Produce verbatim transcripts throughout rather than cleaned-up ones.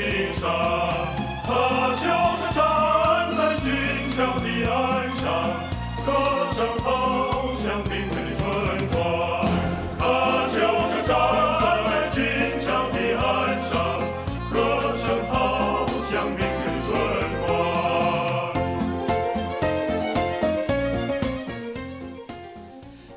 心上，他就是站在军校的岸上，歌声抛向明媚的春光。他就是站在军校的岸上，歌声抛向明媚的春光。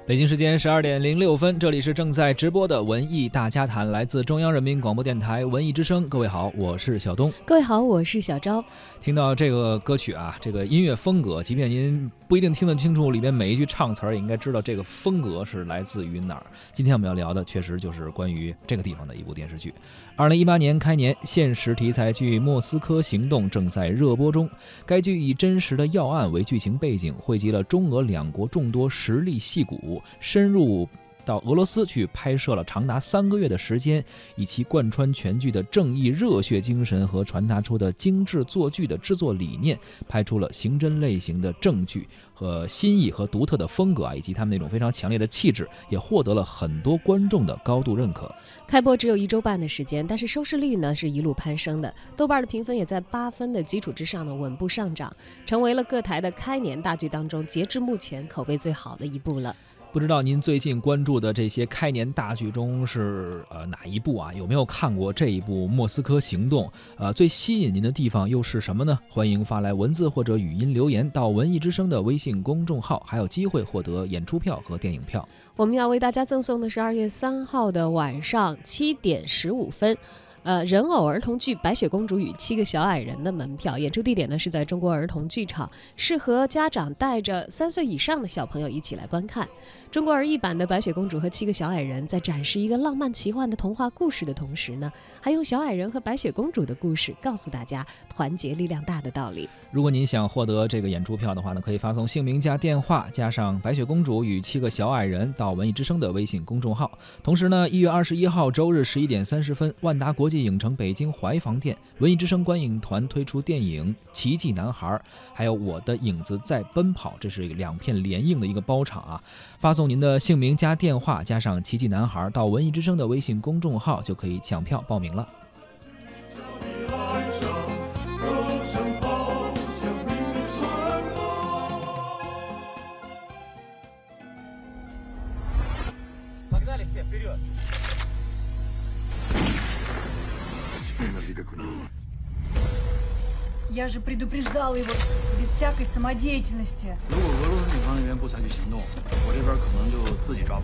北京时间十二点零六分，这里是正在直播的文艺大家谈，来自中央人民广播电台文艺之声。各位好，我是小东。各位好，我是小昭。听到这个歌曲啊，这个音乐风格，即便您不一定听得清楚里面每一句唱词儿，也应该知道这个风格是来自于哪儿。今天我们要聊的，确实就是关于这个地方的一部电视剧。二零一八年开年，现实题材剧《莫斯科行动》正在热播中。该剧以真实的要案为剧情背景，汇集了中俄两国众多实力戏骨，深入到俄罗斯去拍摄了长达三个月的时间，以其贯穿全剧的正义热血精神和传达出的精致作剧的制作理念，拍出了刑侦类型的正剧和新意和独特的风格啊，以及他们那种非常强烈的气质，也获得了很多观众的高度认可。开播只有一周半的时间，但是收视率呢是一路攀升的，豆瓣的评分也在八分的基础之上呢稳步上涨，成为了各台的开年大剧当中截至目前口碑最好的一部了。不知道您最近关注的这些开年大剧中是呃哪一部啊？有没有看过这一部《莫斯科行动》？呃，最吸引您的地方又是什么呢？欢迎发来文字或者语音留言到文艺之声的微信公众号，还有机会获得演出票和电影票。我们要为大家赠送的是二月三号的晚上七点十五分。呃，人偶儿童剧《白雪公主与七个小矮人》的门票，演出地点呢是在中国儿童剧场，适合家长带着三岁以上的小朋友一起来观看。中国儿译版的《白雪公主和七个小矮人》在展示一个浪漫奇幻的童话故事的同时呢，还用小矮人和白雪公主的故事告诉大家团结力量大的道理。如果您想获得这个演出票的话呢，可以发送姓名加电话加上《白雪公主与七个小矮人》到文艺之声的微信公众号。同时呢，一月二十一号周日十一点三十分，万达国际影城北京怀房店文艺之声观影团推出电影《奇迹男孩》还有《我的影子在奔跑》，这是两片联映的一个包场啊。发送您的姓名加电话加上《奇迹男孩》到文艺之声的微信公众号就可以抢票报名了。Я же предупреждала его без всякой самодеятельности. Ну, в России на меня будет такой шаг, я здесь, возможно, то сам себя поймаю.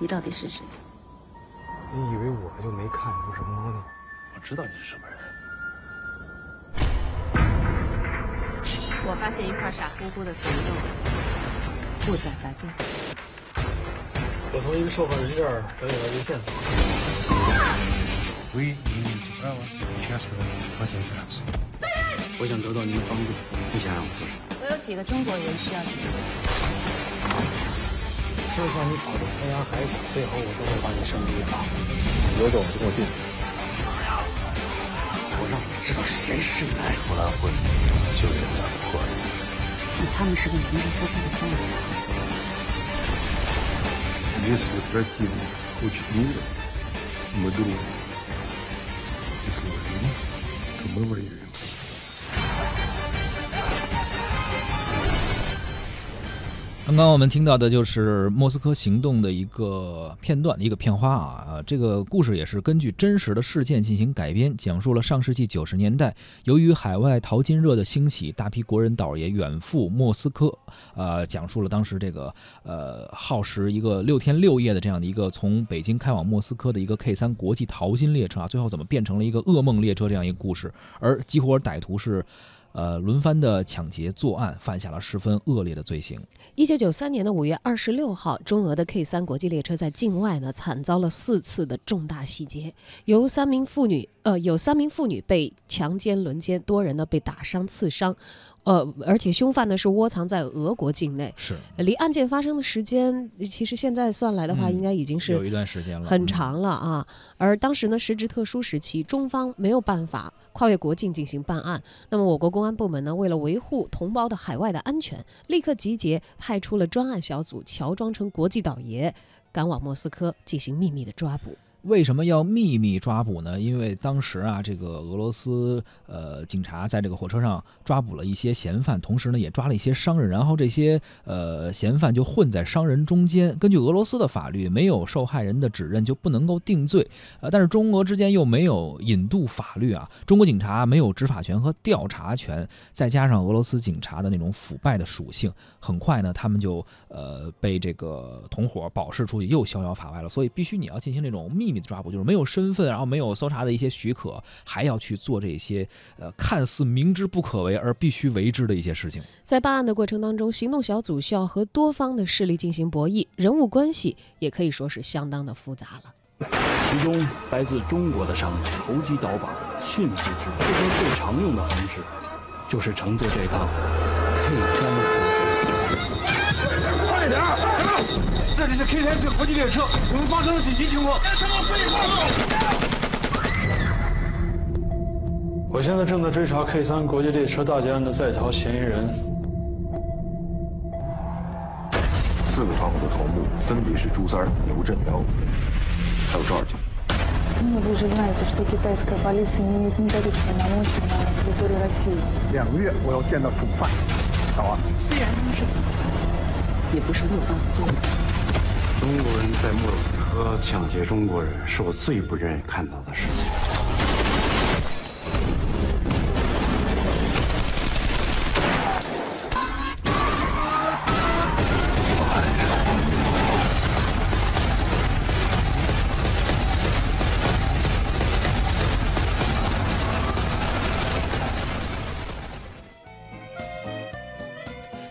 你到底是谁？你以为我就没看出什么猫腻？我知道你是什么人。我发现一块傻乎乎的肥肉，布在白布。我从一个受害人这儿了解到一个线索。Вы не имеете права участвовать в этой операции. 我想得到您的帮助，你想让我做什么？我有几个中国人需要你。就算你跑到天涯海角，最后我都会把你绳之以法。有种就跟我定！我让你知道谁是你的胡兰会，就是你的破人。他们是个名利双收的疯子。Если противник хочет мира, мы дружим. Если война, то мы воюем. 刚刚我们听到的就是《莫斯科行动》的一个片段，一个片花啊。这个故事也是根据真实的事件进行改编，讲述了上世纪九十年代，由于海外淘金热的兴起，大批国人倒也远赴莫斯科。呃，讲述了当时这个呃耗时一个六天六夜的这样的一个从北京开往莫斯科的一个 K 三 国际淘金列车啊，最后怎么变成了一个噩梦列车这样一个故事，而集火歹徒是。呃，轮番的抢劫作案，犯下了十分恶劣的罪行。一九九三年的五月二十六号，中俄的 K 三 国际列车在境外呢惨遭了四次的重大洗劫，由三名妇女，呃，有三名妇女被强奸轮奸，多人呢被打伤刺伤。呃，而且凶犯呢是窝藏在俄国境内，是离案件发生的时间，其实现在算来的话，应该已经是有一段时间了，很长了啊。而当时呢，时值特殊时期，中方没有办法跨越国境进行办案。那么，我国公安部门呢，为了维护同胞的海外的安全，立刻集结派出了专案小组，乔装成国际倒爷，赶往莫斯科进行秘密的抓捕。为什么要秘密抓捕呢？因为当时啊，这个俄罗斯呃警察在这个火车上抓捕了一些嫌犯，同时呢也抓了一些商人，然后这些呃嫌犯就混在商人中间。根据俄罗斯的法律，没有受害人的指认就不能够定罪。呃，但是中俄之间又没有引渡法律啊，中国警察没有执法权和调查权，再加上俄罗斯警察的那种腐败的属性，很快呢他们就呃被这个同伙保释出去，又逍遥法外了。所以必须你要进行那种秘密。秘密的抓捕，就是没有身份，然后没有搜查的一些许可，还要去做这些呃看似明知不可为而必须为之的一些事情。在办案的过程当中，行动小组需要和多方的势力进行博弈，人物关系也可以说是相当的复杂了。其中来自中国的商人投机倒把、迅速致富，这些最常用的方式就是乘坐这趟 K 三。快点儿！这里是 K 三 是国际列车，我们发生了紧急情况。我现在正在追查 K 三 国际列车大劫案的在逃嫌疑人。四个窗户的头目分别是朱三、牛振辽，还有赵二九。两个月我要见到主犯，好啊。虽然他们是主犯。也不是没有办法做的。中国人在莫斯科抢劫中国人，是我最不愿意看到的事情。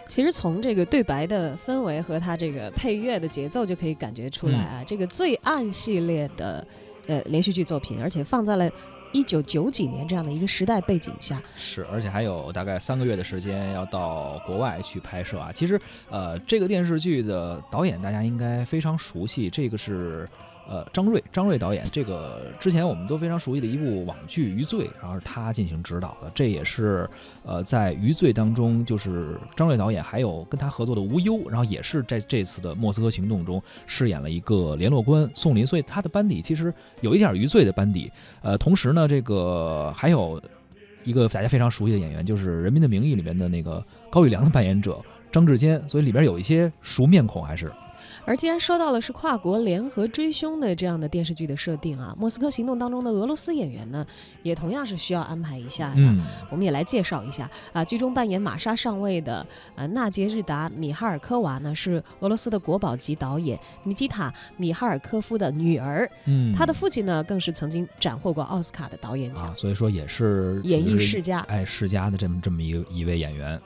其实从这个对白的氛围和它这个配乐的节奏就可以感觉出来啊，嗯、这个罪案系列的呃连续剧作品，而且放在了一九九几年这样的一个时代背景下，是，而且还有大概三个月的时间要到国外去拍摄啊。其实呃，这个电视剧的导演大家应该非常熟悉，这个是。呃，张瑞，张瑞导演，这个之前我们都非常熟悉的一部网剧《余罪》，然后是他进行指导的，这也是呃在《余罪》当中，就是张瑞导演还有跟他合作的吴优，然后也是在这次的莫斯科行动中饰演了一个联络官宋林，所以他的班底其实有一点《余罪》的班底。呃，同时呢，这个还有一个大家非常熟悉的演员，就是《人民的名义》里面的那个高育良的扮演者张志坚，所以里边有一些熟面孔还是。而既然说到了是跨国联合追凶的这样的电视剧的设定啊，《莫斯科行动》当中的俄罗斯演员呢，也同样是需要安排一下的。嗯、我们也来介绍一下啊，剧中扮演玛莎上尉的呃、啊、纳杰日达·米哈尔科娃呢，是俄罗斯的国宝级导演尼基塔·米哈尔科夫的女儿。嗯，她的父亲呢，更是曾经斩获过奥斯卡的导演奖，啊、所以说也是演艺世家，哎，世家的这么这么一一位演员。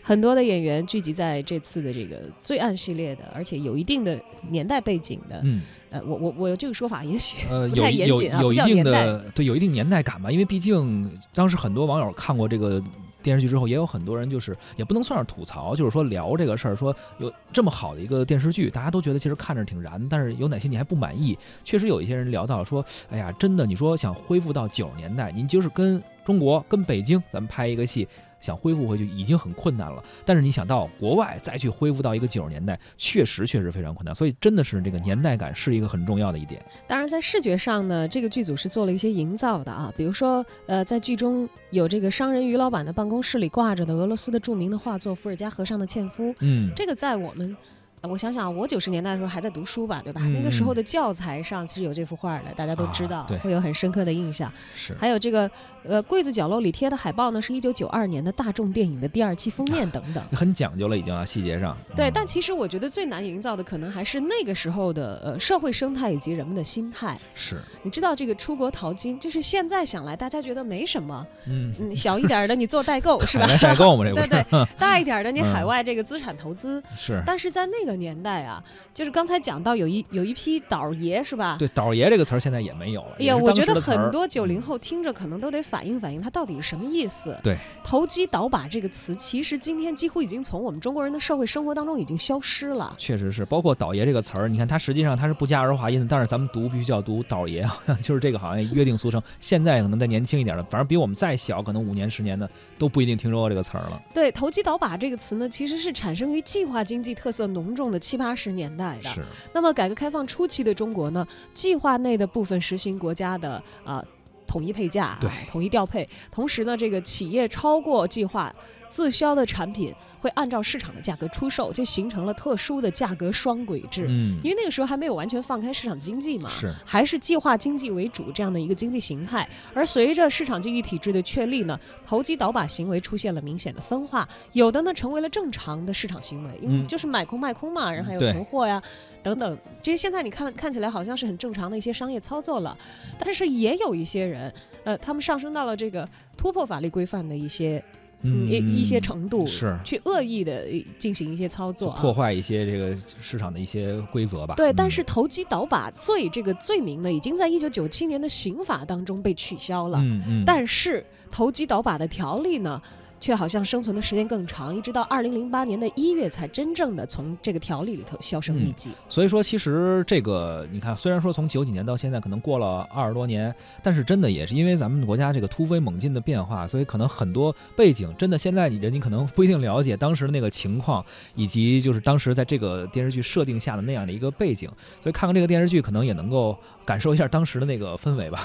很多的演员聚集在这次的这个罪案系列的，而且有一定的年代背景的。嗯，呃，我我我有这个说法，也许不太严谨啊，呃、有有有一定的对，有一定年代感吧。因为毕竟当时很多网友看过这个电视剧之后，也有很多人就是也不能算是吐槽，就是说聊这个事儿，说有这么好的一个电视剧，大家都觉得其实看着挺燃，但是有哪些你还不满意？确实有一些人聊到说，哎呀，真的，你说想恢复到九十年代，您就是跟中国跟北京咱们拍一个戏。想恢复回去已经很困难了，但是你想到国外再去恢复到一个九十年代，确实确实非常困难，所以真的是这个年代感是一个很重要的一点。当然，在视觉上呢，这个剧组是做了一些营造的啊，比如说，呃，在剧中有这个商人于老板的办公室里挂着的俄罗斯的著名的画作《伏尔加河上的纤夫》，嗯，这个在我们。我想想，我九十年代的时候还在读书吧，对吧？嗯、那个时候的教材上其实有这幅画的，大家都知道，啊、会有很深刻的印象。是，还有这个呃柜子角落里贴的海报呢，是一九九二年的大众电影的第二期封面等等，啊、很讲究了已经啊，细节上。嗯、对，但其实我觉得最难营造的可能还是那个时候的呃社会生态以及人们的心态。是，你知道这个出国淘金，就是现在想来大家觉得没什么，嗯，嗯小一点的你做代购是吧？代购嘛，这不是对对，大一点的你海外这个资产投资、嗯、是，但是在那个。个年代啊，就是刚才讲到有一有一批倒爷是吧？对，倒爷这个词儿现在也没有了。哎呀，我觉得很多九零后听着可能都得反应反应，它到底是什么意思？对，投机倒把这个词，其实今天几乎已经从我们中国人的社会生活当中已经消失了。确实是，包括倒爷这个词儿，你看它实际上它是不加儿化音的，但是咱们读必须叫读倒爷，就是这个好像约定俗成。现在可能再年轻一点的，反正比我们再小，可能五年十年的都不一定听说过这个词儿了。对，投机倒把这个词呢，其实是产生于计划经济特色浓重的七八十年代的。那么改革开放初期的中国呢，计划内的部分实行国家的啊、呃、统一配价、对，统一调配，同时呢，这个企业超过计划自销的产品会按照市场的价格出售，就形成了特殊的价格双轨制。嗯，因为那个时候还没有完全放开市场经济嘛，是还是计划经济为主这样的一个经济形态。而随着市场经济体制的确立呢，投机倒把行为出现了明显的分化，有的呢成为了正常的市场行为，因为就是买空卖空嘛，然后还有囤货呀等等。这些现在你看看起来好像是很正常的一些商业操作了，但是也有一些人，呃，他们上升到了这个突破法律规范的一些。嗯，一一些程度是去恶意的进行一些操作、啊，破坏一些这个市场的一些规则吧。对，嗯、但是投机倒把罪这个罪名呢，已经在一九九七年的刑法当中被取消了。嗯嗯。但是投机倒把的条例呢，却好像生存的时间更长，一直到二零零八年的一月才真正的从这个条例里头销声匿迹、嗯。所以说，其实这个你看，虽然说从九几年到现在可能过了二十多年，但是真的也是因为咱们国家这个突飞猛进的变化，所以可能很多背景真的现在你人你可能不一定了解当时那个情况，以及就是当时在这个电视剧设定下的那样的一个背景，所以看看这个电视剧可能也能够感受一下当时的那个氛围吧。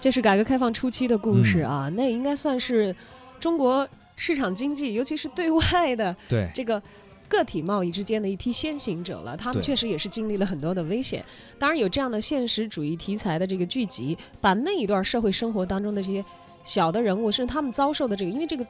这是改革开放初期的故事啊，嗯、那应该算是。中国市场经济，尤其是对外的这个个体贸易之间的一批先行者了，他们确实也是经历了很多的危险。当然有这样的现实主义题材的这个剧集，把那一段社会生活当中的这些小的人物，甚至他们遭受的这个，因为这个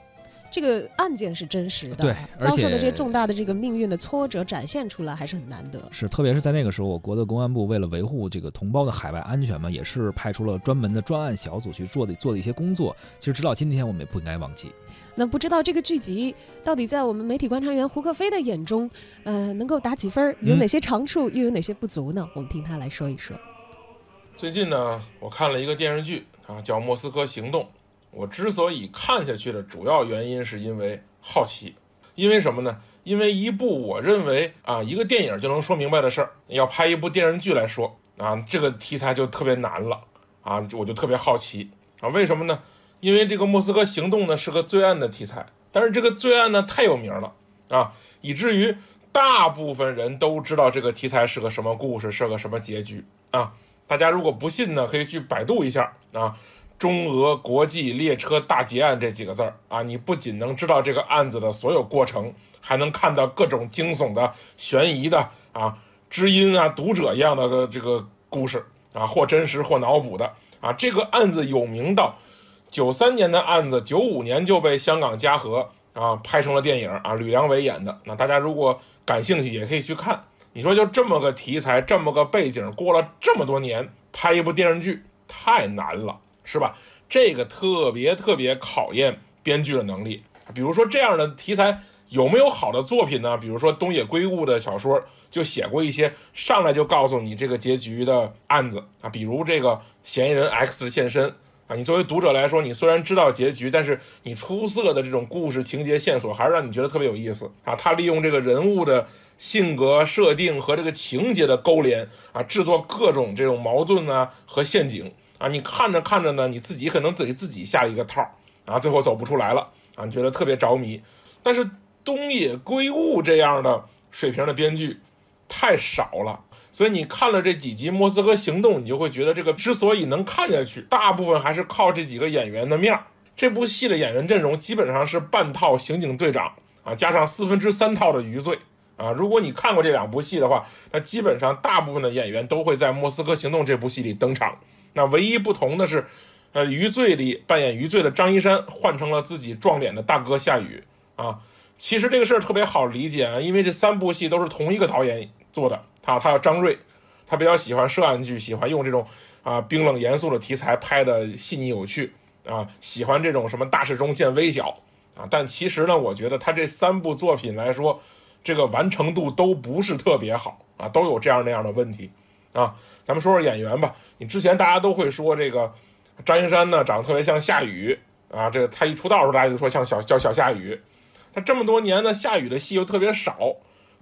这个案件是真实的，对，遭受的这些重大的这个命运的挫折展现出来还是很难得。是，特别是在那个时候，我国的公安部为了维护这个同胞的海外安全嘛，也是派出了专门的专案小组去做的做的一些工作。其实直到今天，我们也不应该忘记。那不知道这个剧集到底在我们媒体观察员胡克飞的眼中，呃，能够打几分？有哪些长处，又有哪些不足呢？我们听他来说一说。最近呢，我看了一个电视剧啊，叫《莫斯科行动》。我之所以看下去的主要原因是因为好奇，因为什么呢？因为一部我认为啊一个电影就能说明白的事儿，要拍一部电视剧来说啊，这个题材就特别难了啊，我就特别好奇啊，为什么呢？因为这个《莫斯科行动》呢是个罪案的题材，但是这个罪案呢太有名了啊，以至于大部分人都知道这个题材是个什么故事，是个什么结局啊。大家如果不信呢，可以去百度一下啊。中俄国际列车大劫案这几个字儿啊，你不仅能知道这个案子的所有过程，还能看到各种惊悚的、悬疑的啊、知音啊、读者一样的这个故事啊，或真实或脑补的啊。这个案子有名到九三年的案子九五年就被香港嘉禾啊拍成了电影啊，吕良伟演的。那大家如果感兴趣也可以去看。你说就这么个题材，这么个背景，过了这么多年拍一部电视剧太难了，是吧？这个特别特别考验编剧的能力。比如说这样的题材有没有好的作品呢？比如说东野圭吾的小说就写过一些上来就告诉你这个结局的案子啊，比如这个嫌疑人 X 的现身啊，你作为读者来说，你虽然知道结局，但是你出色的这种故事情节线索还是让你觉得特别有意思啊。他利用这个人物的性格设定和这个情节的勾连啊，制作各种这种矛盾啊和陷阱。啊，你看着看着呢，你自己可能自己自己下一个套啊，最后走不出来了啊，你觉得特别着迷。但是东野圭吾这样的水平的编剧太少了，所以你看了这几集《莫斯科行动》，你就会觉得这个之所以能看下去，大部分还是靠这几个演员的面。这部戏的演员阵容基本上是半套刑警队长啊，加上四分之三套的余罪啊。如果你看过这两部戏的话，那基本上大部分的演员都会在《莫斯科行动》这部戏里登场。那唯一不同的是，呃，余罪里扮演余罪的张一山换成了自己撞脸的大哥夏雨啊。其实这个事儿特别好理解啊，因为这三部戏都是同一个导演做的，他他叫张锐，他比较喜欢涉案剧，喜欢用这种啊冰冷严肃的题材拍的细腻有趣啊，喜欢这种什么大事中见微小啊。但其实呢，我觉得他这三部作品来说，这个完成度都不是特别好啊，都有这样那样的问题啊。咱们说说演员吧，你之前大家都会说这个张一山呢长得特别像夏雨啊，这个他一出道的时候大家就说像小叫小夏雨，他这么多年呢夏雨的戏又特别少，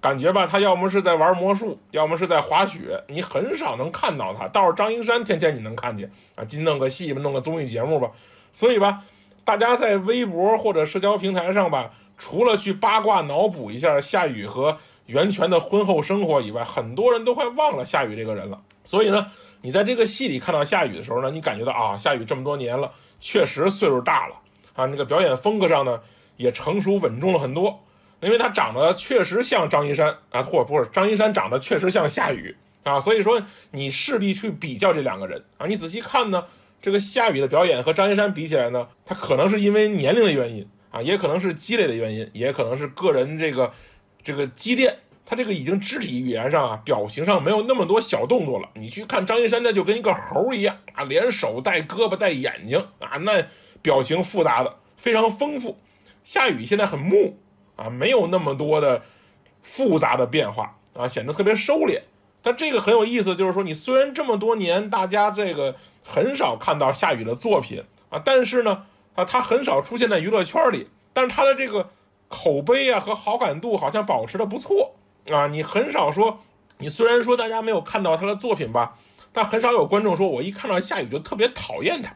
感觉吧他要么是在玩魔术，要么是在滑雪，你很少能看到他。倒是张一山天天你能看见啊，今弄个戏弄个综艺节目吧，所以吧大家在微博或者社交平台上吧，除了去八卦脑补一下夏雨和袁泉的婚后生活以外，很多人都快忘了夏雨这个人了。所以呢你在这个戏里看到夏雨的时候呢，你感觉到啊夏雨这么多年了确实岁数大了啊，那个表演风格上呢也成熟稳重了很多，因为他长得确实像张一山啊，或者不是张一山长得确实像夏雨啊，所以说你势必去比较这两个人啊。你仔细看呢，这个夏雨的表演和张一山比起来呢，他可能是因为年龄的原因啊，也可能是积累的原因，也可能是个人这个这个积淀，他这个已经肢体语言上啊表情上没有那么多小动作了。你去看张一山，那就跟一个猴一样啊，连手带胳膊带眼睛啊，那表情复杂的非常丰富。夏雨现在很木啊，没有那么多的复杂的变化啊，显得特别收敛。但这个很有意思，就是说你虽然这么多年大家这个很少看到夏雨的作品啊，但是呢啊，他很少出现在娱乐圈里，但是他的这个口碑啊和好感度好像保持的不错啊。你很少说，你虽然说大家没有看到他的作品吧，但很少有观众说我一看到夏雨就特别讨厌他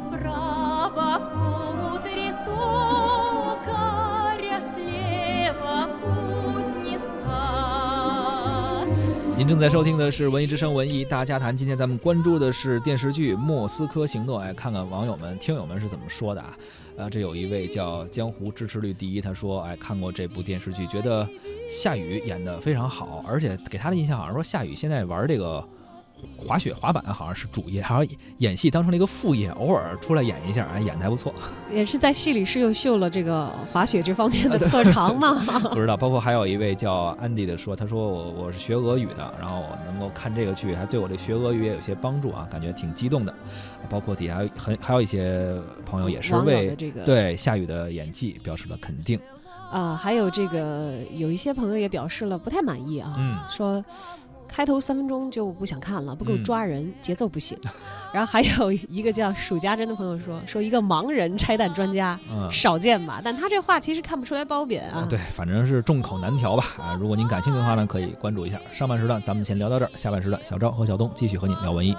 Справа кудрит токаря, слева кудрит. 您正在收听的是《文艺之声》文艺大家谈，今天咱们关注的是电视剧《莫斯科行动》，哎，看看网友们、听友们是怎么说的啊？啊，这有一位叫江湖支持率第一，他说，哎，看过这部电视剧，觉得夏雨演得非常好，而且给他的印象好像说夏雨现在玩这个滑雪、滑板好像是主业，好像演戏当成了一个副业，偶尔出来演一下，哎，演得还不错。也是在戏里是又秀了这个滑雪这方面的特长嘛？不知道。包括还有一位叫安迪的说，他说我我是学俄语的，然后我能够看这个剧，还对我这学俄语也有些帮助啊，感觉挺激动的。包括底下很还有一些朋友也是为这个对夏雨的演技表示了肯定。啊、呃，还有这个有一些朋友也表示了不太满意啊，嗯、说。开头三分钟就不想看了，不够抓人，嗯、节奏不行。然后还有一个叫鼠家珍的朋友说，说一个盲人拆弹专家、嗯、少见吧，但他这话其实看不出来褒贬啊。嗯、对，反正是众口难调吧。啊，如果您感兴趣的话呢，可以关注一下。上半时段咱们先聊到这儿，下半时段小赵和小东继续和你聊文艺。